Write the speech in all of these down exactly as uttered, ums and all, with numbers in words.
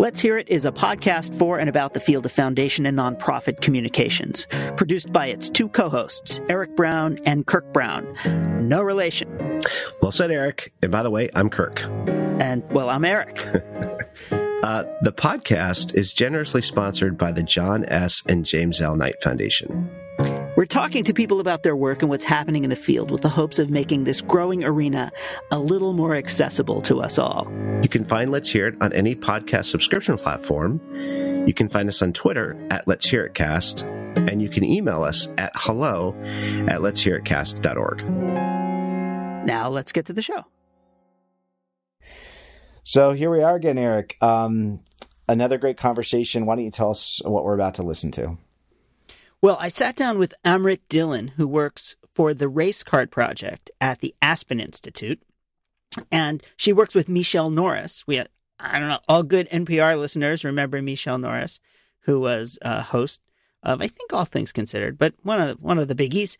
Let's Hear It is a podcast for and about the field of foundation and nonprofit communications, produced by its two co-hosts, Eric Brown and Kirk Brown. No relation. Well said, Eric. And by the way, I'm Kirk. And, well, I'm Eric. Uh, the podcast is generously sponsored by the John S. and James L. Knight Foundation. We're talking to people about their work and what's happening in the field with the hopes of making this growing arena a little more accessible to us all. You can find Let's Hear It on any podcast subscription platform. You can find us on Twitter at Let's Hear It Cast, and you can email us at hello at letshearitcast.org. Now let's get to the show. So here we are again, Eric. Um, another great conversation. Why don't you tell us what we're about to listen to? Well, I sat down with Amrit Dhillon, who works for the Race Card Project at the Aspen Institute, and she works with Michelle Norris. We, I don't know, all good N P R listeners remember Michelle Norris, who was a host of, I think, All Things Considered, but one of the, one of the biggies.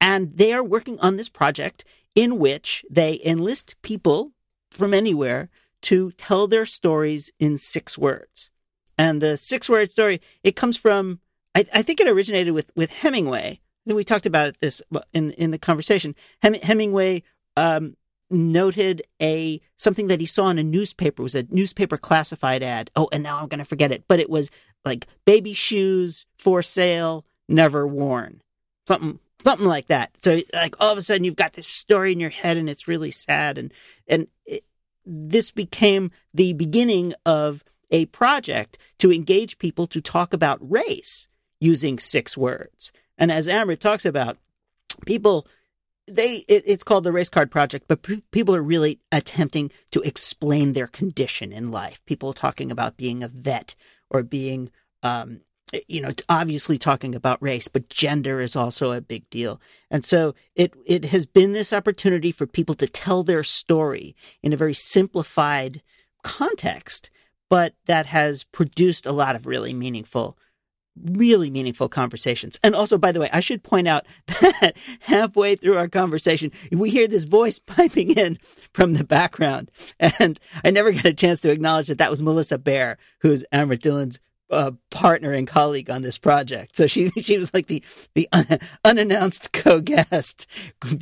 And they are working on this project in which they enlist people from anywhere to tell their stories in six words. And the six-word story, it comes from, I, I think it originated with, with Hemingway. We talked about this in, in the conversation. Hem, Hemingway um, noted a something that he saw in a newspaper. It was a newspaper classified ad. Oh, and now I'm going to forget it. But it was like, baby shoes for sale, never worn. Something Something like that. So, like, all of a sudden, you've got this story in your head, and it's really sad. And and it, this became the beginning of a project to engage people to talk about race using six words. And as Amrit talks about, people, they it, it's called the Race Card Project, but p- people are really attempting to explain their condition in life. People talking about being a vet or being um you know, obviously talking about race, but gender is also a big deal. And so it it has been this opportunity for people to tell their story in a very simplified context, but that has produced a lot of really meaningful, really meaningful conversations. And also, by the way, I should point out that halfway through our conversation, we hear this voice piping in from the background. And I never got a chance to acknowledge that that was Melissa Baer, who's Amrit Dhillon's Uh, partner and colleague on this project. So she she was like the the un, unannounced co-guest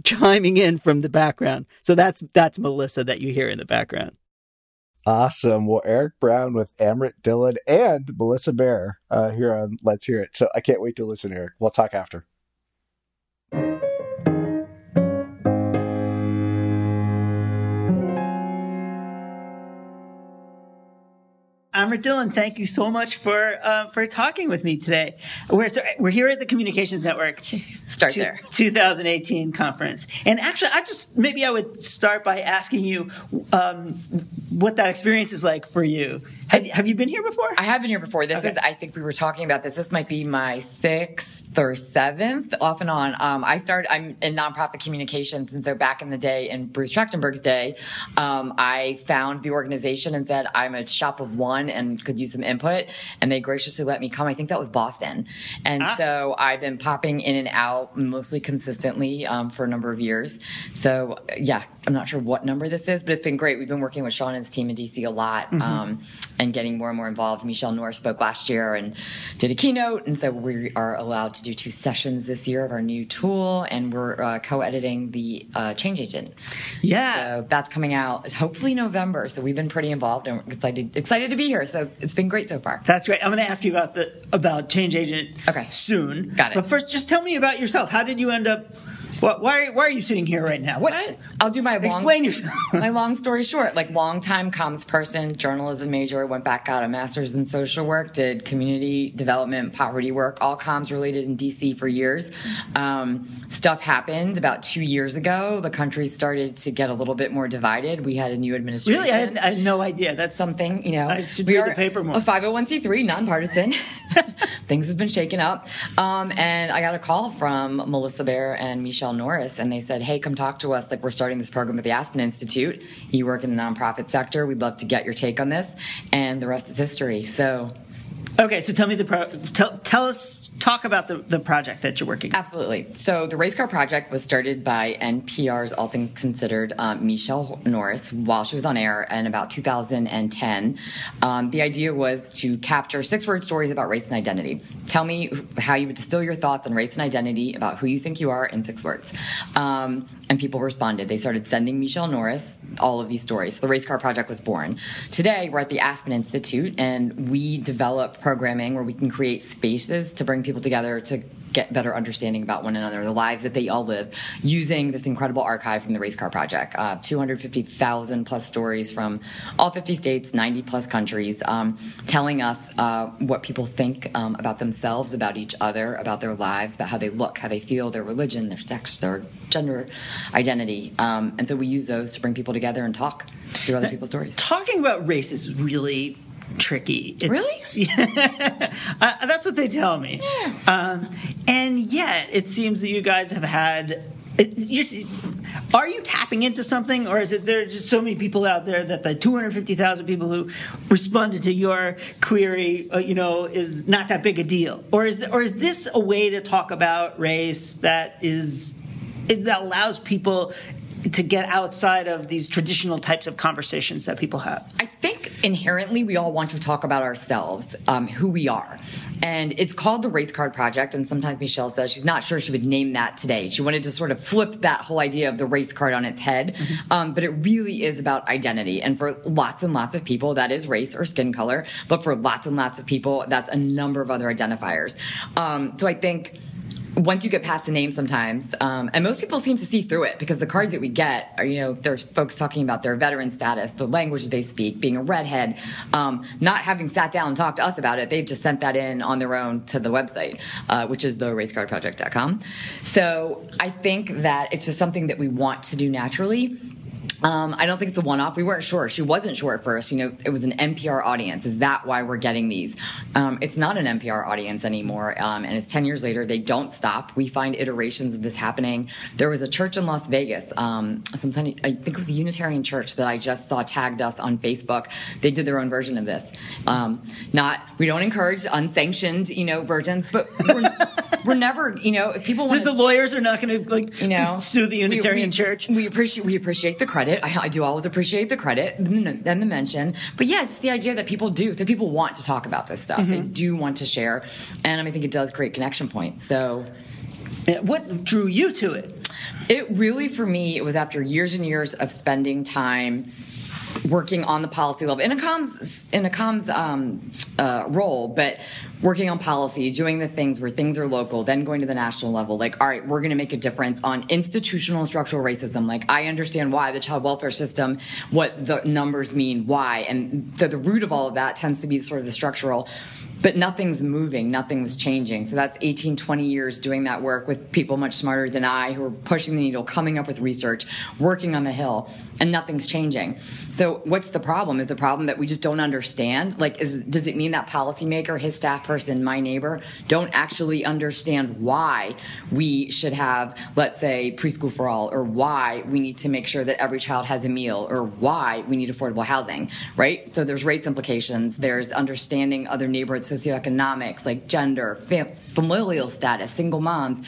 chiming in from the background. So that's that's Melissa that you hear in the background. Awesome. Well, Eric Brown with Amrit Dhillon and Melissa Baer uh, here on Let's Hear It. So I can't wait to listen, Eric. We'll talk after. Amrit Dhillon, thank you so much for uh, for talking with me today. We're so, we're here at the Communications Network start two, there twenty eighteen conference, and actually, I just maybe I would start by asking you um, what that experience is like for you. Have, have you been here before? I have been here before. This okay. is I think we were talking about this. This might be my sixth or seventh, off and on. Um, I started. I'm in nonprofit communications, and so back in the day, in Bruce Trachtenberg's day, um, I found the organization and said, "I'm a shop of one." And could use some input, and they graciously let me come. I think that was Boston. And ah. so I've been popping in and out mostly consistently um, for a number of years. So yeah, I'm not sure what number this is, but it's been great. We've been working with Sean and his team in D C a lot mm-hmm. um, and getting more and more involved. Michelle Norris spoke last year and did a keynote. And so we are allowed to do two sessions this year of our new tool, and we're uh, co-editing the uh, Change Agent. Yeah. So that's coming out hopefully November. So we've been pretty involved and excited, excited to be here. So it's been great so far. That's great. I'm going to ask you about the about Change Agent okay. soon. Got it. But first, just tell me about yourself. How did you end up? What, why, why are you sitting here right now? What? I, I'll do my long, explain yourself. my long story short. Like, long time comms person, journalism major, went back, got a master's in social work, did community development, poverty work, all comms related in D C for years. Um, stuff happened about two years ago. The country started to get a little bit more divided. We had a new administration. Really? I had, I had no idea. That's something, you know. I should read the paper more. A five oh one c three, nonpartisan. Things have been shaken up. Um, and I got a call from Melissa Baer and Michelle Norris, and they said, "Hey, come talk to us. Like, we're starting this program at the Aspen Institute. You work in the nonprofit sector. We'd love to get your take on this." And the rest is history. So Okay, so tell me the pro- tell tell us talk about the, the project that you're working on. Absolutely. So the Race Card Project was started by N P R's All Things Considered um, Michelle Norris while she was on air in about two thousand ten. Um, the idea was to capture six word stories about race and identity. Tell me how you would distill your thoughts on race and identity about who you think you are in six words. Um, and people responded. They started sending Michelle Norris all of these stories. So the Race Card Project was born. Today, we're at the Aspen Institute, and we develop programming where we can create spaces to bring people together to get better understanding about one another, the lives that they all live, using this incredible archive from the Race Card Project. Uh, two hundred fifty thousand plus stories from all fifty states, ninety plus countries, um, telling us uh, what people think um, about themselves, about each other, about their lives, about how they look, how they feel, their religion, their sex, their gender identity. Um, and so we use those to bring people together and talk through other people's stories. Talking about race is really tricky. It's, really? Yeah, uh, that's what they tell me. Yeah. Um, and yet, it seems that you guys have had... It, you're, are you tapping into something, or is it there are just so many people out there that the two hundred fifty thousand people who responded to your query, uh, you know, is not that big a deal? Or is the, or is this a way to talk about race that is that allows people to get outside of these traditional types of conversations that people have? I think inherently we all want to talk about ourselves, um, who we are. And it's called the Race Card Project, and sometimes Michelle says she's not sure she would name that today. She wanted to sort of flip that whole idea of the race card on its head, mm-hmm. um, but it really is about identity. And for lots and lots of people, that is race or skin color, but for lots and lots of people, that's a number of other identifiers. Um, so I think... Once you get past the name sometimes, um, and most people seem to see through it because the cards that we get are, you know, there's folks talking about their veteran status, the language they speak, being a redhead, um, not having sat down and talked to us about it. They've just sent that in on their own to the website, uh, which is the race card project dot com. So I think that it's just something that we want to do naturally. Um, I don't think it's a one-off. We weren't sure. She wasn't sure at first. You know, it was an N P R audience. Is that why we're getting these? Um, it's not an N P R audience anymore, um, and it's ten years later. They don't stop. We find iterations of this happening. There was a church in Las Vegas, um, some, I think it was a Unitarian church that I just saw tagged us on Facebook. They did their own version of this. Um, not we don't encourage unsanctioned, you know, virgins, but we're, we're never, you know, if people want the lawyers are not going to like you know, sue the Unitarian we, we, church. We appreciate we appreciate the credit. I, I do always appreciate the credit, then the mention. But yeah, just the idea that people do. So people want to talk about this stuff. Mm-hmm. They do want to share. And I, mean, I think it does create connection points. So, what drew you to it? It really, for me, it was after years and years of spending time working on the policy level in a comms in a comms um, uh, role, but working on policy, doing the things where things are local, then going to the national level. Like, all right, we're going to make a difference on institutional and structural racism. Like, I understand why the child welfare system, what the numbers mean, why, and so the root of all of that tends to be sort of the structural. But nothing's moving, nothing was changing. So that's eighteen, twenty years doing that work with people much smarter than I who are pushing the needle, coming up with research, working on the Hill, and nothing's changing. So what's the problem? Is the problem that we just don't understand? Like, is, does it mean that policymaker, his staff person, my neighbor, don't actually understand why we should have, let's say, preschool for all, or why we need to make sure that every child has a meal, or why we need affordable housing, right? So there's race implications. There's understanding other neighborhoods, socioeconomics, like gender, fam- familial status, single moms.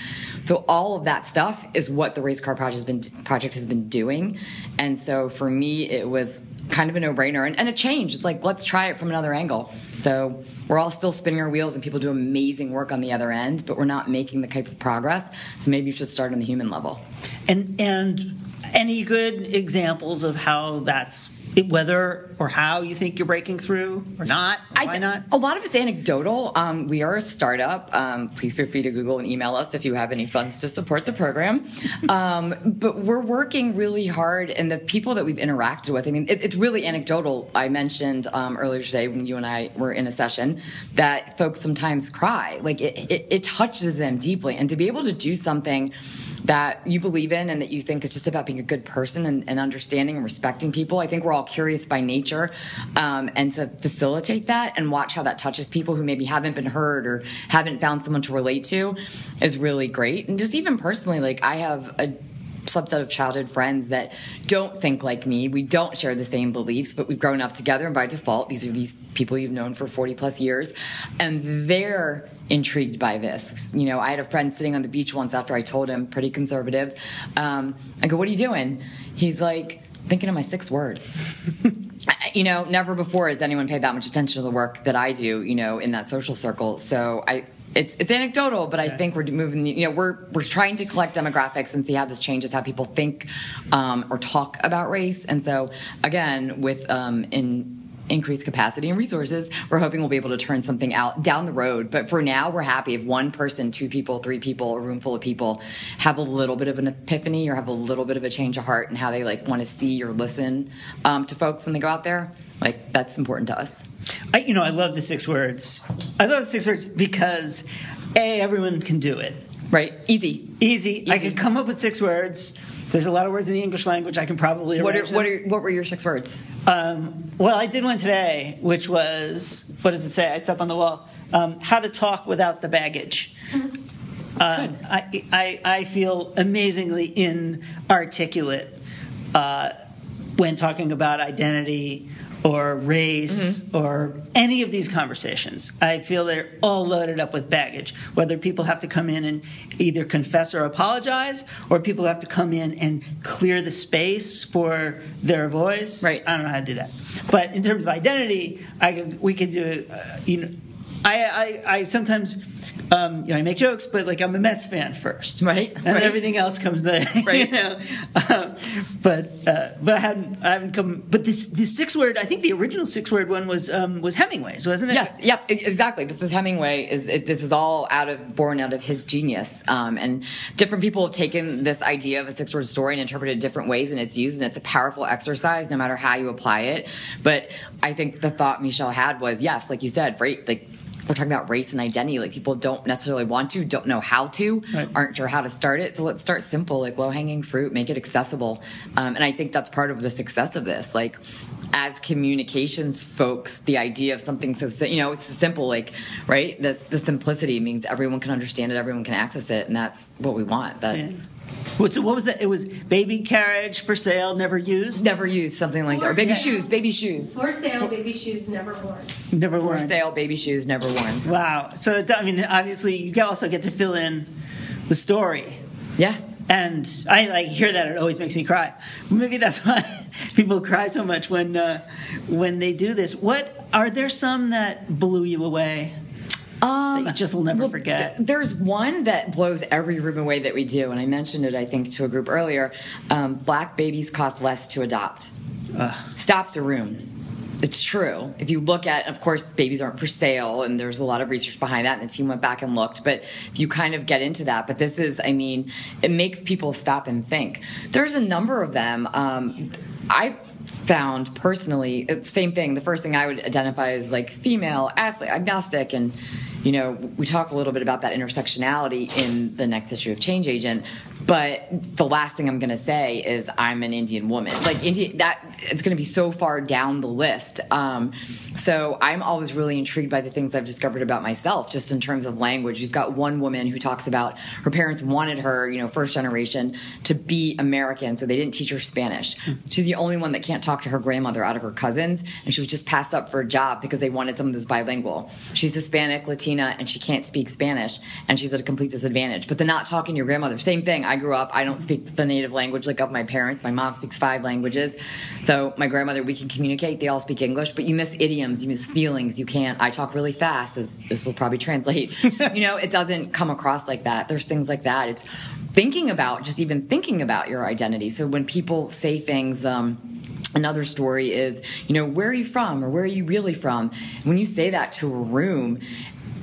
So all of that stuff is what the Race Card Project has been, project has been doing. And so for me, it was kind of a no-brainer and, and a change. It's like, let's try it from another angle. So we're all still spinning our wheels and people do amazing work on the other end, but we're not making the type of progress. So maybe you should start on the human level. And, and any good examples of how that's It, whether or how you think you're breaking through or not, or I, why not? A lot of it's anecdotal. Um, we are a startup. Um, please feel free to Google and email us if you have any funds to support the program. Um, but we're working really hard, and the people that we've interacted with, I mean, it, it's really anecdotal. I mentioned um, earlier today when you and I were in a session that folks sometimes cry. Like, it, it, it touches them deeply. And to be able to do something that you believe in and that you think it's just about being a good person and, and understanding and respecting people. I think we're all curious by nature, um, and to facilitate that and watch how that touches people who maybe haven't been heard or haven't found someone to relate to is really great. And just even personally, like I have a subset of childhood friends that don't think like me. We don't share the same beliefs, but we've grown up together, and by default, these are these people you've known for forty plus years, and they're intrigued by this. You know, I had a friend sitting on the beach once after I told him, pretty conservative. Um, I go, "What are you doing?" He's like, "Thinking of my six words." You know, never before has anyone paid that much attention to the work that I do, you know, in that social circle. So I, it's it's anecdotal, but I okay. think we're moving, you know, we're we're trying to collect demographics and see how this changes how people think um, or talk about race. And so, again, with um, in increased capacity and resources, we're hoping we'll be able to turn something out down the road. But for now, we're happy if one person, two people, three people, a room full of people have a little bit of an epiphany or have a little bit of a change of heart in how they like want to see or listen um, to folks when they go out there. Like, that's important to us. I, you know, I love the six words. I love the six words because, A, everyone can do it. Right. Easy. Easy. Easy. I could come up with six words. There's a lot of words in the English language I can probably what are, what, are, what were your six words? Um, well, I did one today, which was, what does it say? It's up on the wall. Um, how to talk without the baggage. Uh, Good. I, I, I feel amazingly inarticulate uh, when talking about identity or race mm-hmm. or any of these conversations. I feel they're all loaded up with baggage, whether people have to come in and either confess or apologize, or people have to come in and clear the space for their voice. Right. I don't know how to do that. But in terms of identity, I could, we could do uh, you know, I, I, I sometimes um, you know, I make jokes, but like I'm a Mets fan first, right? And right. everything else comes in, right? You know, um, but uh, but I haven't I haven't come. But this this six word, I think the original six word one was um, was Hemingway's, wasn't it? Yes, yep, exactly. This is Hemingway. Is it, this is all out of born out of his genius, um, and different people have taken this idea of a six word story and interpreted it different ways, and it's used, and it's a powerful exercise, no matter how you apply it. But I think the thought Michelle had was yes, like you said, right, like. We're talking about race and identity. Like, people don't necessarily want to, don't know how to, right. aren't sure how to start it. So let's start simple, like low-hanging fruit, make it accessible. Um, and I think that's part of the success of this. Like, as communications folks, the idea of something so, you know, it's simple, like, right? The, the simplicity means everyone can understand it, everyone can access it, and that's what we want. That's... Yeah. What was that? It was baby carriage for sale, never used? Never used, something like for that. Or baby sale. shoes, baby shoes. For sale, baby shoes, never worn. Never worn. For sale, baby shoes, never worn. Wow. So, I mean, obviously, you also get to fill in the story. Yeah. And I like hear that. It always makes me cry. Maybe that's why people cry so much when uh, when they do this. What are there some that blew you away? Um, that you just will never well, forget. Th- there's one that blows every room away that we do, and I mentioned it, I think, to a group earlier. Um, black babies cost less to adopt. Ugh. Stops a room. It's true. If you look at, of course, babies aren't for sale, and there's a lot of research behind that, and the team went back and looked, but if you kind of get into that, but this is, I mean, it makes people stop and think. There's a number of them. Um, I found personally, same thing, the first thing I would identify is like female, athlete, agnostic, and you know, we talk a little bit about that intersectionality in the next issue of Change Agent, but the last thing I'm going to say is I'm an Indian woman. Like, Indian, that it's going to be so far down the list. Um, so I'm always really intrigued by the things I've discovered about myself, just in terms of language. We've got one woman who talks about her parents wanted her, you know, first generation, to be American, so they didn't teach her Spanish. She's the only one that can't talk to her grandmother out of her cousins, and she was just passed up for a job because they wanted someone who's bilingual. She's Hispanic, Latino, and she can't speak Spanish, and she's at a complete disadvantage. But the not talking to your grandmother, same thing. I grew up, I don't speak the native language like of my parents. My mom speaks five languages. So my grandmother, we can communicate. They all speak English. But you miss idioms. You miss feelings. You can't. I talk really fast, as this will probably translate. You know, it doesn't come across like that. There's things like that. It's thinking about, just even thinking about your identity. So when people say things... um Another story is, you know, where are you from, or where are you really from? When you say that to a room...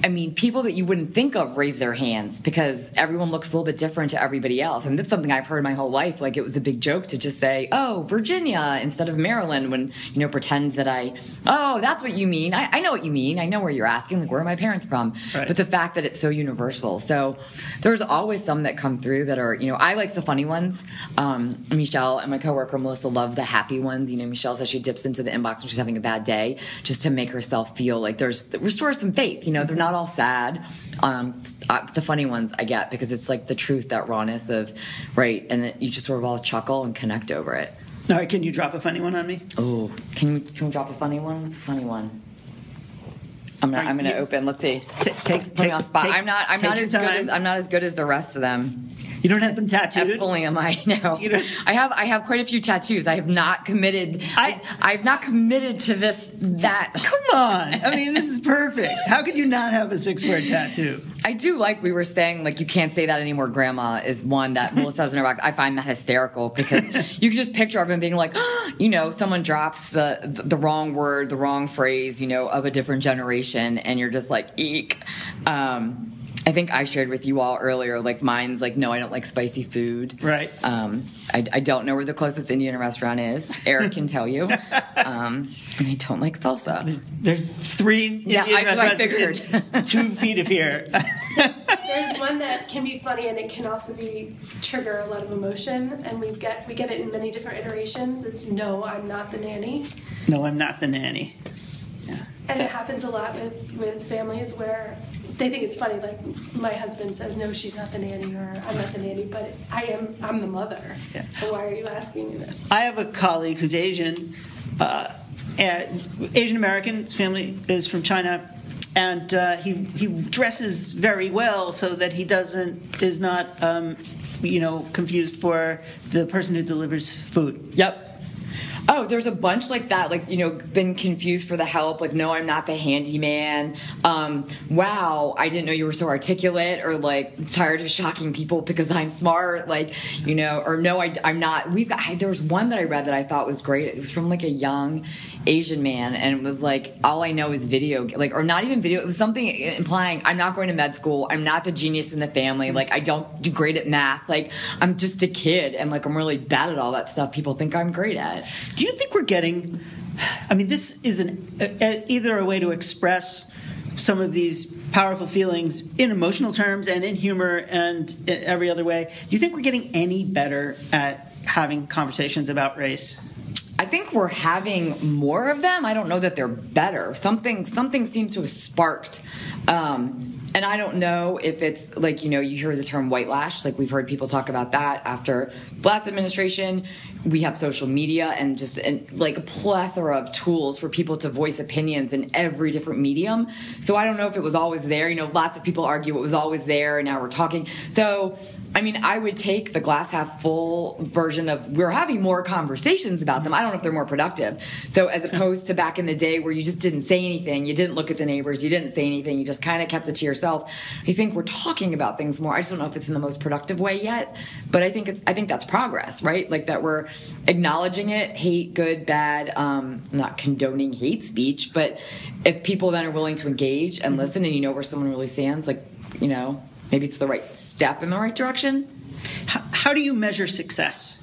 I mean, people that you wouldn't think of raise their hands because everyone looks a little bit different to everybody else. And that's something I've heard my whole life. Like, it was a big joke to just say, oh, Virginia instead of Maryland when, you know, pretends that I, oh, that's what you mean. I, I know what you mean. I know where you're asking. Like, where are my parents from? Right. But the fact that it's so universal. So there's always some that come through that are, you know, I like the funny ones. Um, Michelle and my coworker Melissa love the happy ones. You know, Michelle says she dips into the inbox when she's having a bad day just to make herself feel like there's, restore some faith. You know, they're not not all sad. Um, the funny ones I get, because it's like the truth, that rawness of, right, and then you just sort of all chuckle and connect over it. All right, can you drop a funny one on me? Oh, can you can we drop a funny one? What's a funny one? I'm not. Are I'm going to open. Let's see. T- take take, take, spot. take. I'm not. I'm not as time. good as. I'm not as good as the rest of them. You don't have them tattooed. I'm pulling them. I know. I have. I have quite a few tattoos. I have not committed. I. I've not committed to this. That. Come on. I mean, this is perfect. How could you not have a six-word tattoo? I do like. We were saying, like, you can't say that anymore. Grandma is one that Melissa has in her box. I find that hysterical, because you can just picture everyone being like, oh, you know, someone drops the, the the wrong word, the wrong phrase, you know, of a different generation, and you're just like, eek. Um, I think I shared with you all earlier, like, mine's like, no, I don't like spicy food. Right. Um, I, I don't know where the closest Indian restaurant is. Eric can tell you. Um, and I don't like salsa. There's, there's three Indian yeah, I, restaurants I figured. two feet of here. There's one that can be funny, and it can also be trigger a lot of emotion, and we get we get it in many different iterations. It's no, I'm not the nanny. No, I'm not the nanny. Yeah. And so, it happens a lot with, with families where they think it's funny, like my husband says, no, she's not the nanny, or I'm not the nanny, but I am, I'm the mother. Yeah. So why are you asking me this? I have a colleague who's Asian, uh, Asian American, his family is from China, and uh, he, he dresses very well so that he doesn't, is not, um, you know, confused for the person who delivers food. Yep. Oh, there's a bunch like that, like, you know, been confused for the help, like, no, I'm not the handyman. Um, wow, I didn't know you were so articulate, or like, tired of shocking people because I'm smart, like, you know, or no, I, I'm not. We've got, I, there was one that I read that I thought was great. It was from like a young Asian man, and it was like, all I know is video, like, or not even video. It was something implying, I'm not going to med school. I'm not the genius in the family. Like, I don't do great at math. Like, I'm just a kid, and like, I'm really bad at all that stuff people think I'm great at. Do you think we're getting, I mean, this is an, a, either a way to express some of these powerful feelings in emotional terms and in humor and in every other way. Do you think we're getting any better at having conversations about race? I think we're having more of them. I don't know that they're better. Something something seems to have sparked. Um, and I don't know if it's like, you know, you hear the term white lash. Like, we've heard people talk about that after the last administration. We have social media and just and like a plethora of tools for people to voice opinions in every different medium. So I don't know if it was always there. You know, lots of people argue it was always there, and now we're talking. So, I mean, I would take the glass half full version of we're having more conversations about them. I don't know if they're more productive. So as opposed to back in the day where you just didn't say anything, you didn't look at the neighbors, you didn't say anything, you just kind of kept it to yourself. I think we're talking about things more. I just don't know if it's in the most productive way yet, but I think it's I think that's progress, right? Like that we're acknowledging it, hate, good, bad, um, not condoning hate speech, but if people then are willing to engage and listen and you know where someone really stands, like, you know, maybe it's the right step in the right direction. How, how do you measure success?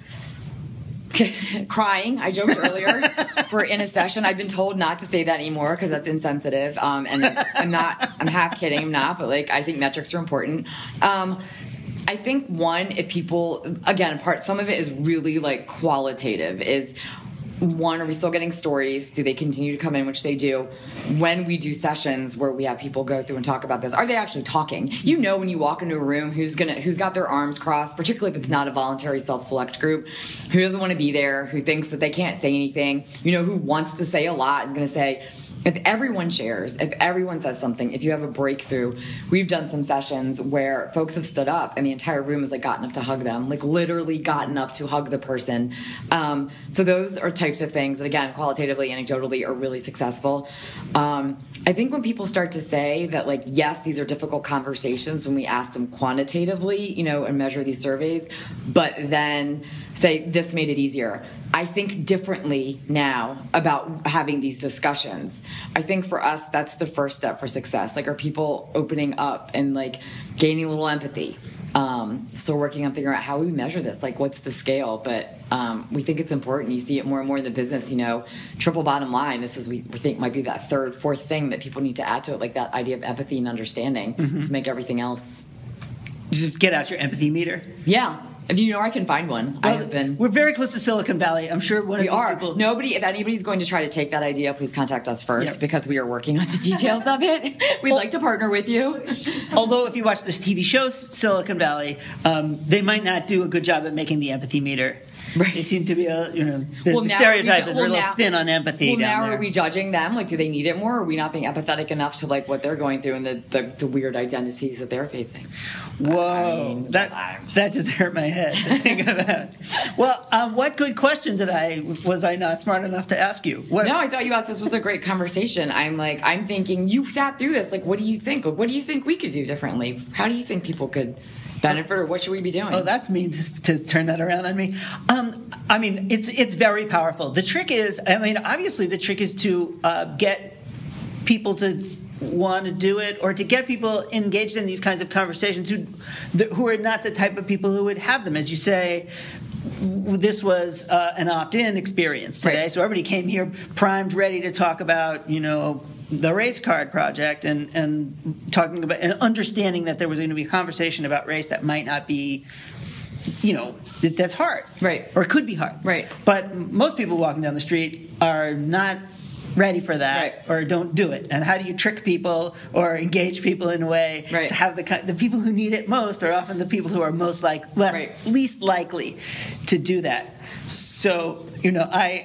Crying. I joked earlier. We're in a session. I've been told not to say that anymore because that's insensitive. Um, and I'm not, I'm half kidding. I'm not, but like, I think metrics are important. Um, I think one, if people, again, part, some of it is really like qualitative is, one, are we still getting stories? Do they continue to come in, which they do? When we do sessions where we have people go through and talk about this, are they actually talking? You know, when you walk into a room, who's gonna, who's got their arms crossed, particularly if it's not a voluntary self-select group, who doesn't want to be there, who thinks that they can't say anything, you know, who wants to say a lot is going to say. If everyone shares, if everyone says something, if you have a breakthrough, we've done some sessions where folks have stood up and the entire room has like gotten up to hug them, like literally gotten up to hug the person. Um, so those are types of things that, again, qualitatively, anecdotally, are really successful. Um, I think when people start to say that, like, yes, these are difficult conversations when we ask them quantitatively, you know, and measure these surveys, but then say this made it easier. I think differently now about having these discussions. I think for us, that's the first step for success. Like, are people opening up and like gaining a little empathy? Um, still working on figuring out how we measure this. Like, what's the scale? But um, we think it's important. You see it more and more in the business. You know, triple bottom line. This is we think might be that third, fourth thing that people need to add to it. Like that idea of empathy and understanding mm-hmm. to make everything else. You just get out your empathy meter. Yeah. If you know, I can find one. Well, I have been. We're very close to Silicon Valley. I'm sure one we of these are. people. Nobody, if anybody's going to try to take that idea, please contact us first yep. because we are working on the details of it. We'd well, like to partner with you. Although, if you watch this T V show, Silicon Valley, um, they might not do a good job at making the empathy meter. Right. They seem to be, uh, you know, the, well, the stereotype we ju- is we're well, a little now, thin on empathy. Well, down now there. Are we judging them? Like, do they need it more? Or are we not being empathetic enough to, like, what they're going through and the, the, the weird identities that they're facing? Whoa. I mean, that, that just hurt my head to think about. Well, um, what good question did I, was I not smart enough to ask you? What? No, I thought you asked, this was a great conversation. I'm like, I'm thinking, you sat through this. Like, what do you think? Like, what do you think we could do differently? How do you think people could... benefit, or what should we be doing? Oh, that's mean to, to turn that around on me. Um, I mean, it's it's very powerful. The trick is, I mean, obviously the trick is to uh, get people to want to do it, or to get people engaged in these kinds of conversations who who are not the type of people who would have them. As you say, this was uh, an opt-in experience today, right. So everybody came here primed, ready to talk about, you know, the Race Card Project and, and talking about and understanding that there was going to be a conversation about race that might not be, you know, that's hard. Right. Or could be hard. Right. But most people walking down the street are not ready for that, right. Or don't do it. And how do you trick people or engage people in a way, right. to have the the people who need it most are often the people who are most like less, right. least likely to do that. So, you know, I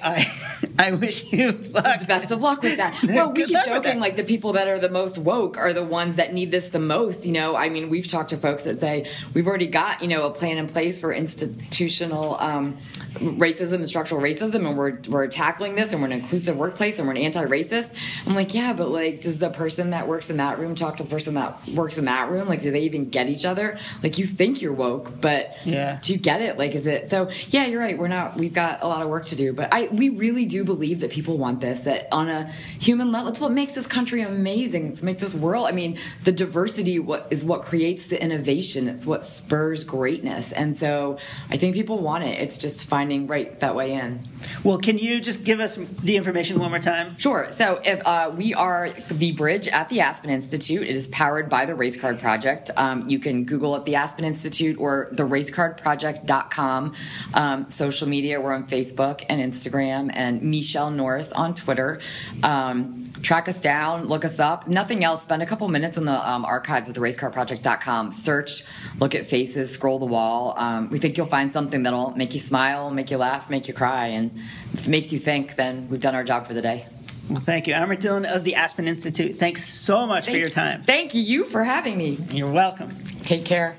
I, I wish you luck. The best of luck with that. Well, we keep joking, like, the people that are the most woke are the ones that need this the most, you know. I mean, we've talked to folks that say we've already got, you know, a plan in place for institutional um, racism and structural racism, and we're we're tackling this, and we're an inclusive workplace, and we're an anti-racist. I'm like, yeah, but, like, does the person that works in that room talk to the person that works in that room? Like, do they even get each other? Like, you think you're woke, but yeah. do you get it? Like, is it? So, yeah, you're right. We're not We've got a lot of work to do, but I we really do believe that people want this, that on a human level, it's what makes this country amazing. It's make this world. I mean, the diversity what, is what creates the innovation. It's what spurs greatness. And so I think people want it. It's just finding right that way in. Well, can you just give us the information one more time? Sure. So if uh, we are the bridge at the Aspen Institute. It is powered by the Race Card Project. Um, you can Google at the Aspen Institute or the race card project dot com. Um, social media. We're on Facebook and Instagram, and Michelle Norris on Twitter. Um, track us down, look us up. Nothing else. Spend a couple minutes in the um, archives of the race card project dot com. Search, look at faces, scroll the wall. Um, we think you'll find something that'll make you smile, make you laugh, make you cry, and if it makes you think, then we've done our job for the day. Well, thank you. Amrit Dhillon of the Aspen Institute. Thanks so much thank for your time. You. Thank you for having me. You're welcome. Take care.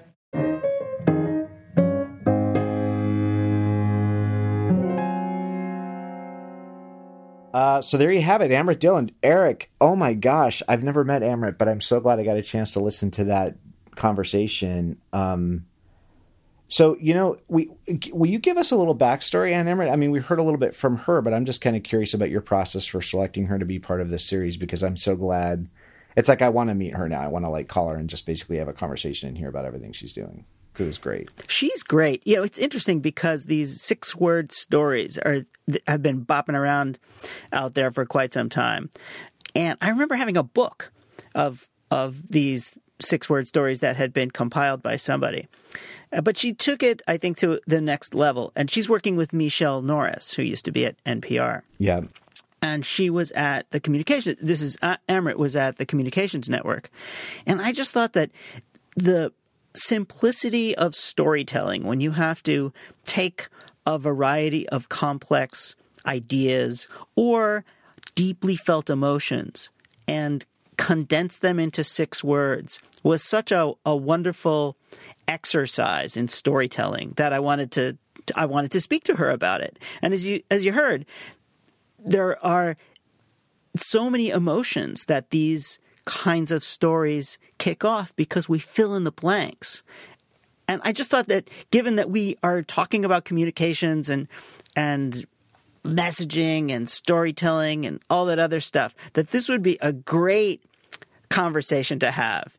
Uh, so there you have it, Amrit Dhillon. Eric, oh my gosh, I've never met Amrit, but I'm so glad I got a chance to listen to that conversation. Um, so, you know, we will you give us a little backstory on Amrit? I mean, we heard a little bit from her, but I'm just kind of curious about your process for selecting her to be part of this series, because I'm so glad. It's like I want to meet her now. I want to, like, call her and just basically have a conversation and hear about everything she's doing. It was great. She's great. You know, it's interesting because these six-word stories are have been bopping around out there for quite some time. And I remember having a book of of these six-word stories that had been compiled by somebody. But she took it, I think, to the next level. And she's working with Michelle Norris, who used to be at N P R. Yeah. And she was at the Communications – this is uh, – Amrit was at the Communications Network. And I just thought that the – simplicity of storytelling, when you have to take a variety of complex ideas or deeply felt emotions and condense them into six words, was such a, a wonderful exercise in storytelling that I wanted to I wanted to speak to her about it. And as you as you heard, there are so many emotions that these kinds of stories kick off because we fill in the blanks. And I just thought that, given that we are talking about communications and and messaging and storytelling and all that other stuff, that this would be a great conversation to have.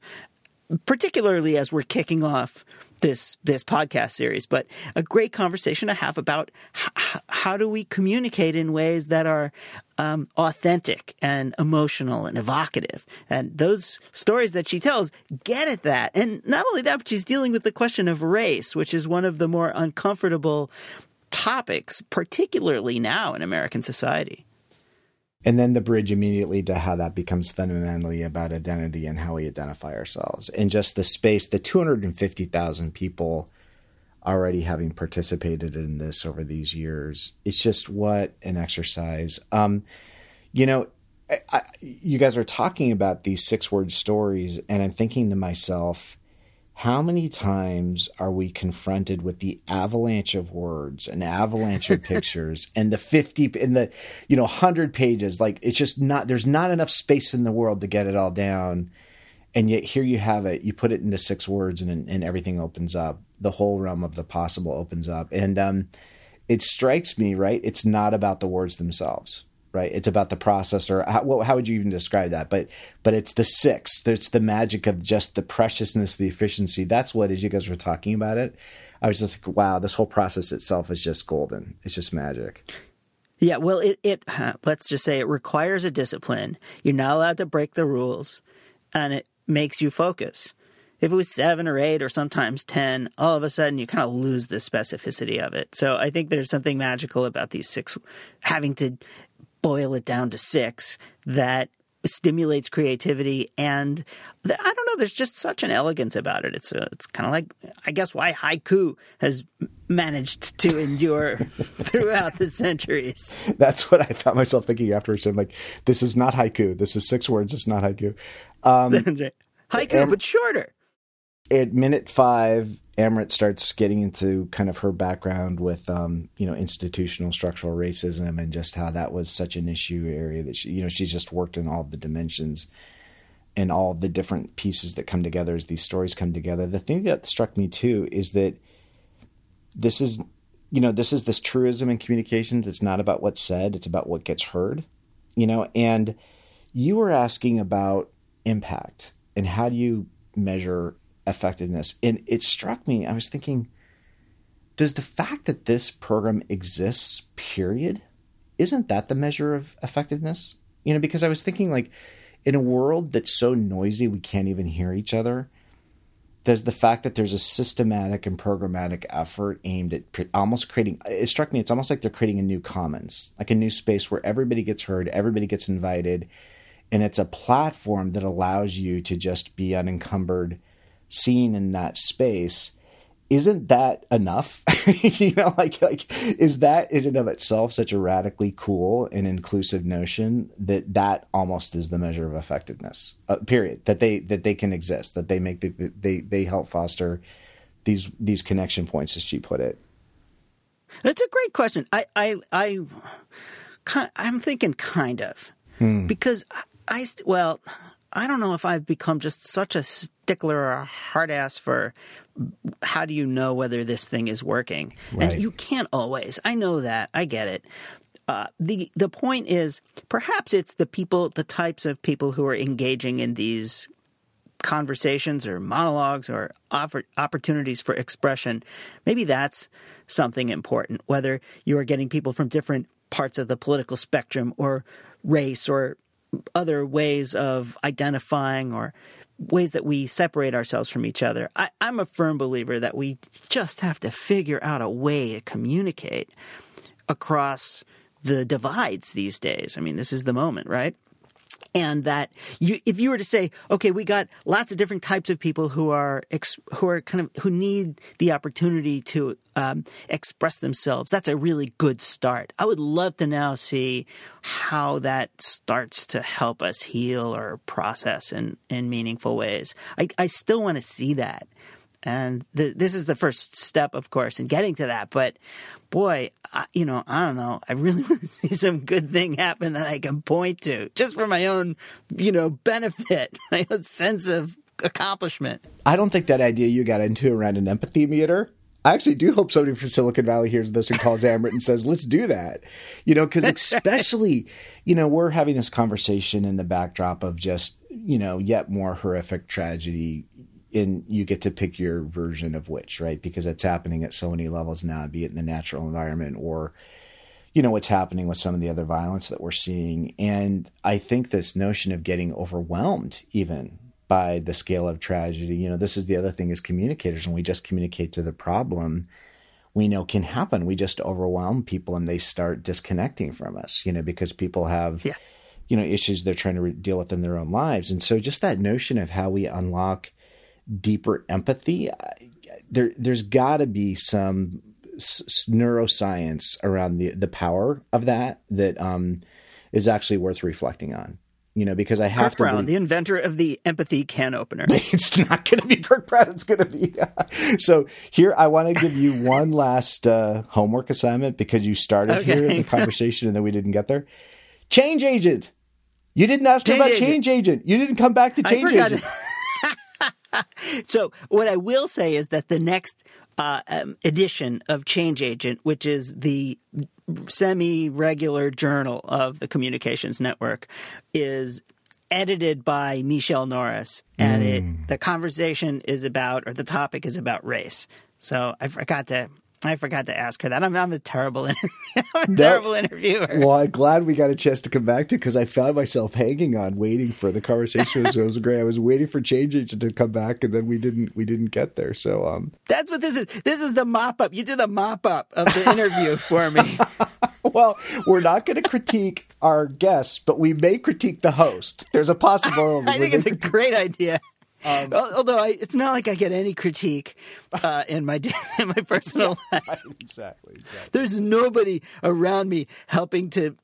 particularly as we're kicking off this this podcast series, but a great conversation to have about h- how do we communicate in ways that are um, authentic and emotional and evocative. And those stories that she tells get at that. And not only that, but she's dealing with the question of race, which is one of the more uncomfortable topics, particularly now in American society. And then the bridge immediately to how that becomes fundamentally about identity and how we identify ourselves. And just the space, the two hundred fifty thousand people already having participated in this over these years, it's just what an exercise. Um, you know, I, I, you guys are talking about these six-word stories, and I'm thinking to myself, how many times are we confronted with the avalanche of words, an avalanche of pictures, and the fifty in the, you know, one hundred pages? Like, it's just not, there's not enough space in the world to get it all down. And yet here you have it. You put it into six words and, and everything opens up. The whole realm of the possible opens up. And um, it strikes me, right? It's not about the words themselves. Right. It's about the process, or how, how would you even describe that? But but it's the six. It's the magic of just the preciousness, the efficiency. That's what, as you guys were talking about it, I was just like, wow, this whole process itself is just golden. It's just magic. Yeah. Well, it, it huh, let's just say it requires a discipline. You're not allowed to break the rules, and it makes you focus. If it was seven or eight or sometimes ten, all of a sudden you kind of lose the specificity of it. So I think there's something magical about these six, having to boil it down to six, that stimulates creativity. And the, I don't know, there's just such an elegance about it. It's a, it's kind of like, I guess, why haiku has managed to endure throughout the centuries. That's what I found myself thinking afterwards. I'm like, this is not haiku. This is six words. It's not haiku. Um, That's right. Haiku, Am- but shorter. At minute five, Amrit starts getting into kind of her background with, um, you know, institutional structural racism and just how that was such an issue area that she, you know, she's just worked in all of the dimensions and all of the different pieces that come together as these stories come together. The thing that struck me too is that this is, you know, this is this truism in communications. It's not about what's said. It's about what gets heard, you know, and you were asking about impact and how do you measure effectiveness. And it struck me, I was thinking, does the fact that this program exists, period, isn't that the measure of effectiveness? You know, because I was thinking, like, in a world that's so noisy we can't even hear each other, does the fact that there's a systematic and programmatic effort aimed at pre- almost creating, it struck me, it's almost like they're creating a new commons, like a new space where everybody gets heard, everybody gets invited, and it's a platform that allows you to just be unencumbered, seen in that space. Isn't that enough? You know, like, like, is that in and of itself such a radically cool and inclusive notion that that almost is the measure of effectiveness, uh, period, that they, that they can exist, that they make the, they, they help foster these, these connection points, as she put it. That's a great question. I, I, I, I'm thinking kind of, hmm. because I, I, well, I don't know if I've become just such a stickler or a hard ass for how do you know whether this thing is working. Right. And you can't always. I know that. I get it. Uh, the the point is, perhaps it's the people, the types of people who are engaging in these conversations or monologues or offer, opportunities for expression. Maybe that's something important, whether you are getting people from different parts of the political spectrum or race or other ways of identifying or ways that we separate ourselves from each other. I, I'm a firm believer that we just have to figure out a way to communicate across the divides these days. I mean, this is the moment, right? And that you, if you were to say, okay, we got lots of different types of people who are ex, who are kind of who need the opportunity to um, express themselves, that's a really good start. I would love to now see how that starts to help us heal or process in, in meaningful ways. I, I still want to see that. And the, this is the first step, of course, in getting to that. But boy, I, you know, I don't know. I really want to see some good thing happen that I can point to just for my own, you know, benefit, my own sense of accomplishment. I don't think that idea you got into around an empathy meter. I actually do hope somebody from Silicon Valley hears this and calls Amrit and says, let's do that. You know, because especially, you know, we're having this conversation in the backdrop of just, you know, yet more horrific tragedy, and you get to pick your version of which, right? Because it's happening at so many levels now, be it in the natural environment or, you know, what's happening with some of the other violence that we're seeing. And I think this notion of getting overwhelmed even by the scale of tragedy, you know, this is the other thing as communicators, when we just communicate to the problem, we know can happen. We just overwhelm people and they start disconnecting from us, you know, because people have, yeah. you know, issues they're trying to re- deal with in their own lives. And so just that notion of how we unlock deeper empathy, there, there's got to be some s- neuroscience around the, the power of that that um, is actually worth reflecting on. You know, because I have Kirk to Brown, believe... the inventor of the empathy can opener. It's not going to be Kirk Brown. It's going to be. So here, I want to give you one last uh, homework assignment because you started okay. here in the conversation and then we didn't get there. Change agent. You didn't ask change about agent. Change agent. You didn't come back to change agent. So what I will say is that the next uh, um, edition of Change Agent, which is the semi-regular journal of the Communications Network, is edited by Michelle Norris. And mm. it, the conversation is about, or the topic is about race. So I forgot to... I forgot to ask her that. I'm, I'm a terrible interview. I'm a terrible no. interviewer. Well, I'm glad we got a chance to come back to it because I found myself hanging on, waiting for the conversation. It was great. I was waiting for Change Agent to come back, and then we didn't. We didn't get there. So um, that's what this is. This is the mop up. You did the mop up of the interview for me. Well, we're not going to critique our guests, but we may critique the host. There's a possibility. I think it's a great idea. Um, Although I, it's not like I get any critique uh, in my in my personal yeah, life. Exactly, exactly. There's nobody around me helping to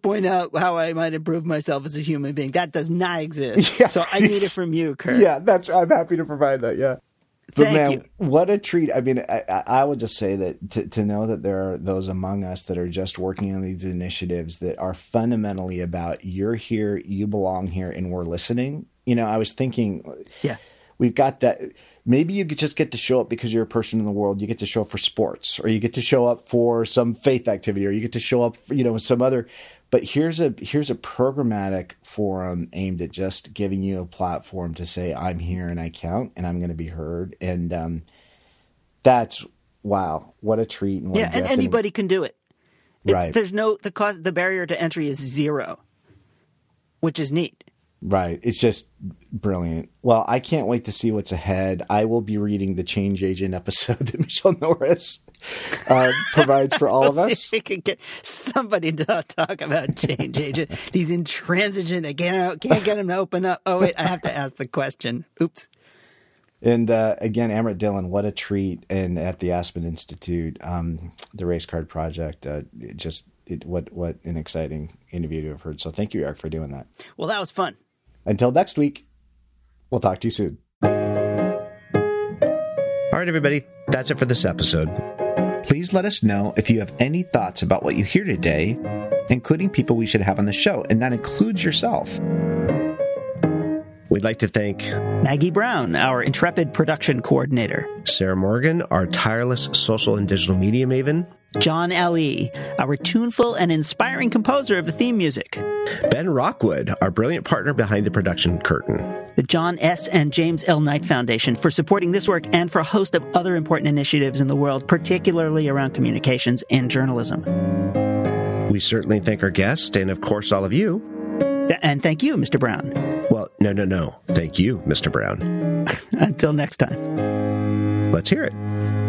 point out how I might improve myself as a human being. That does not exist. Yeah, so I need it from you, Kirk. Yeah, that's. I'm happy to provide that. Yeah. But Thank man, you. What a treat. I mean, I, I would just say that to, to know that there are those among us that are just working on these initiatives that are fundamentally about you're here, you belong here, and we're listening. You know, I was thinking, yeah, we've got that. Maybe you could just get to show up because you're a person in the world. You get to show up for sports, or you get to show up for some faith activity, or you get to show up, for, you know, some other. But here's a here's a programmatic forum aimed at just giving you a platform to say, I'm here and I count and I'm going to be heard. And um, that's wow, what a treat! And what yeah, a and anybody and, can do it. It's, right? There's no the cost. The barrier to entry is zero, which is neat. Right. It's just brilliant. Well, I can't wait to see what's ahead. I will be reading the Change Agent episode that Michelle Norris uh, provides for all we'll of us. See if we can get somebody to talk about Change Agent. These intransigent, I can't, can't get them to open up. Oh, wait, I have to ask the question. Oops. And uh, again, Amrit Dhillon, what a treat. And at the Aspen Institute, um, the Race Card Project, uh, it just it, what, what an exciting interview to have heard. So thank you, Eric, for doing that. Well, that was fun. Until next week, we'll talk to you soon. All right, everybody, that's it for this episode. Please let us know if you have any thoughts about what you hear today, including people we should have on the show, and that includes yourself. We'd like to thank Maggie Brown, our intrepid production coordinator, Sarah Morgan, our tireless social and digital media maven, John L E, our tuneful and inspiring composer of the theme music, Ben Rockwood, our brilliant partner behind the production curtain, the John S. and James L. Knight Foundation for supporting this work and for a host of other important initiatives in the world, particularly around communications and journalism. We certainly thank our guest and, of course, all of you. And thank you, Mister Brown. Well, no, no, no. Thank you, Mister Brown. Until next time. Let's hear it.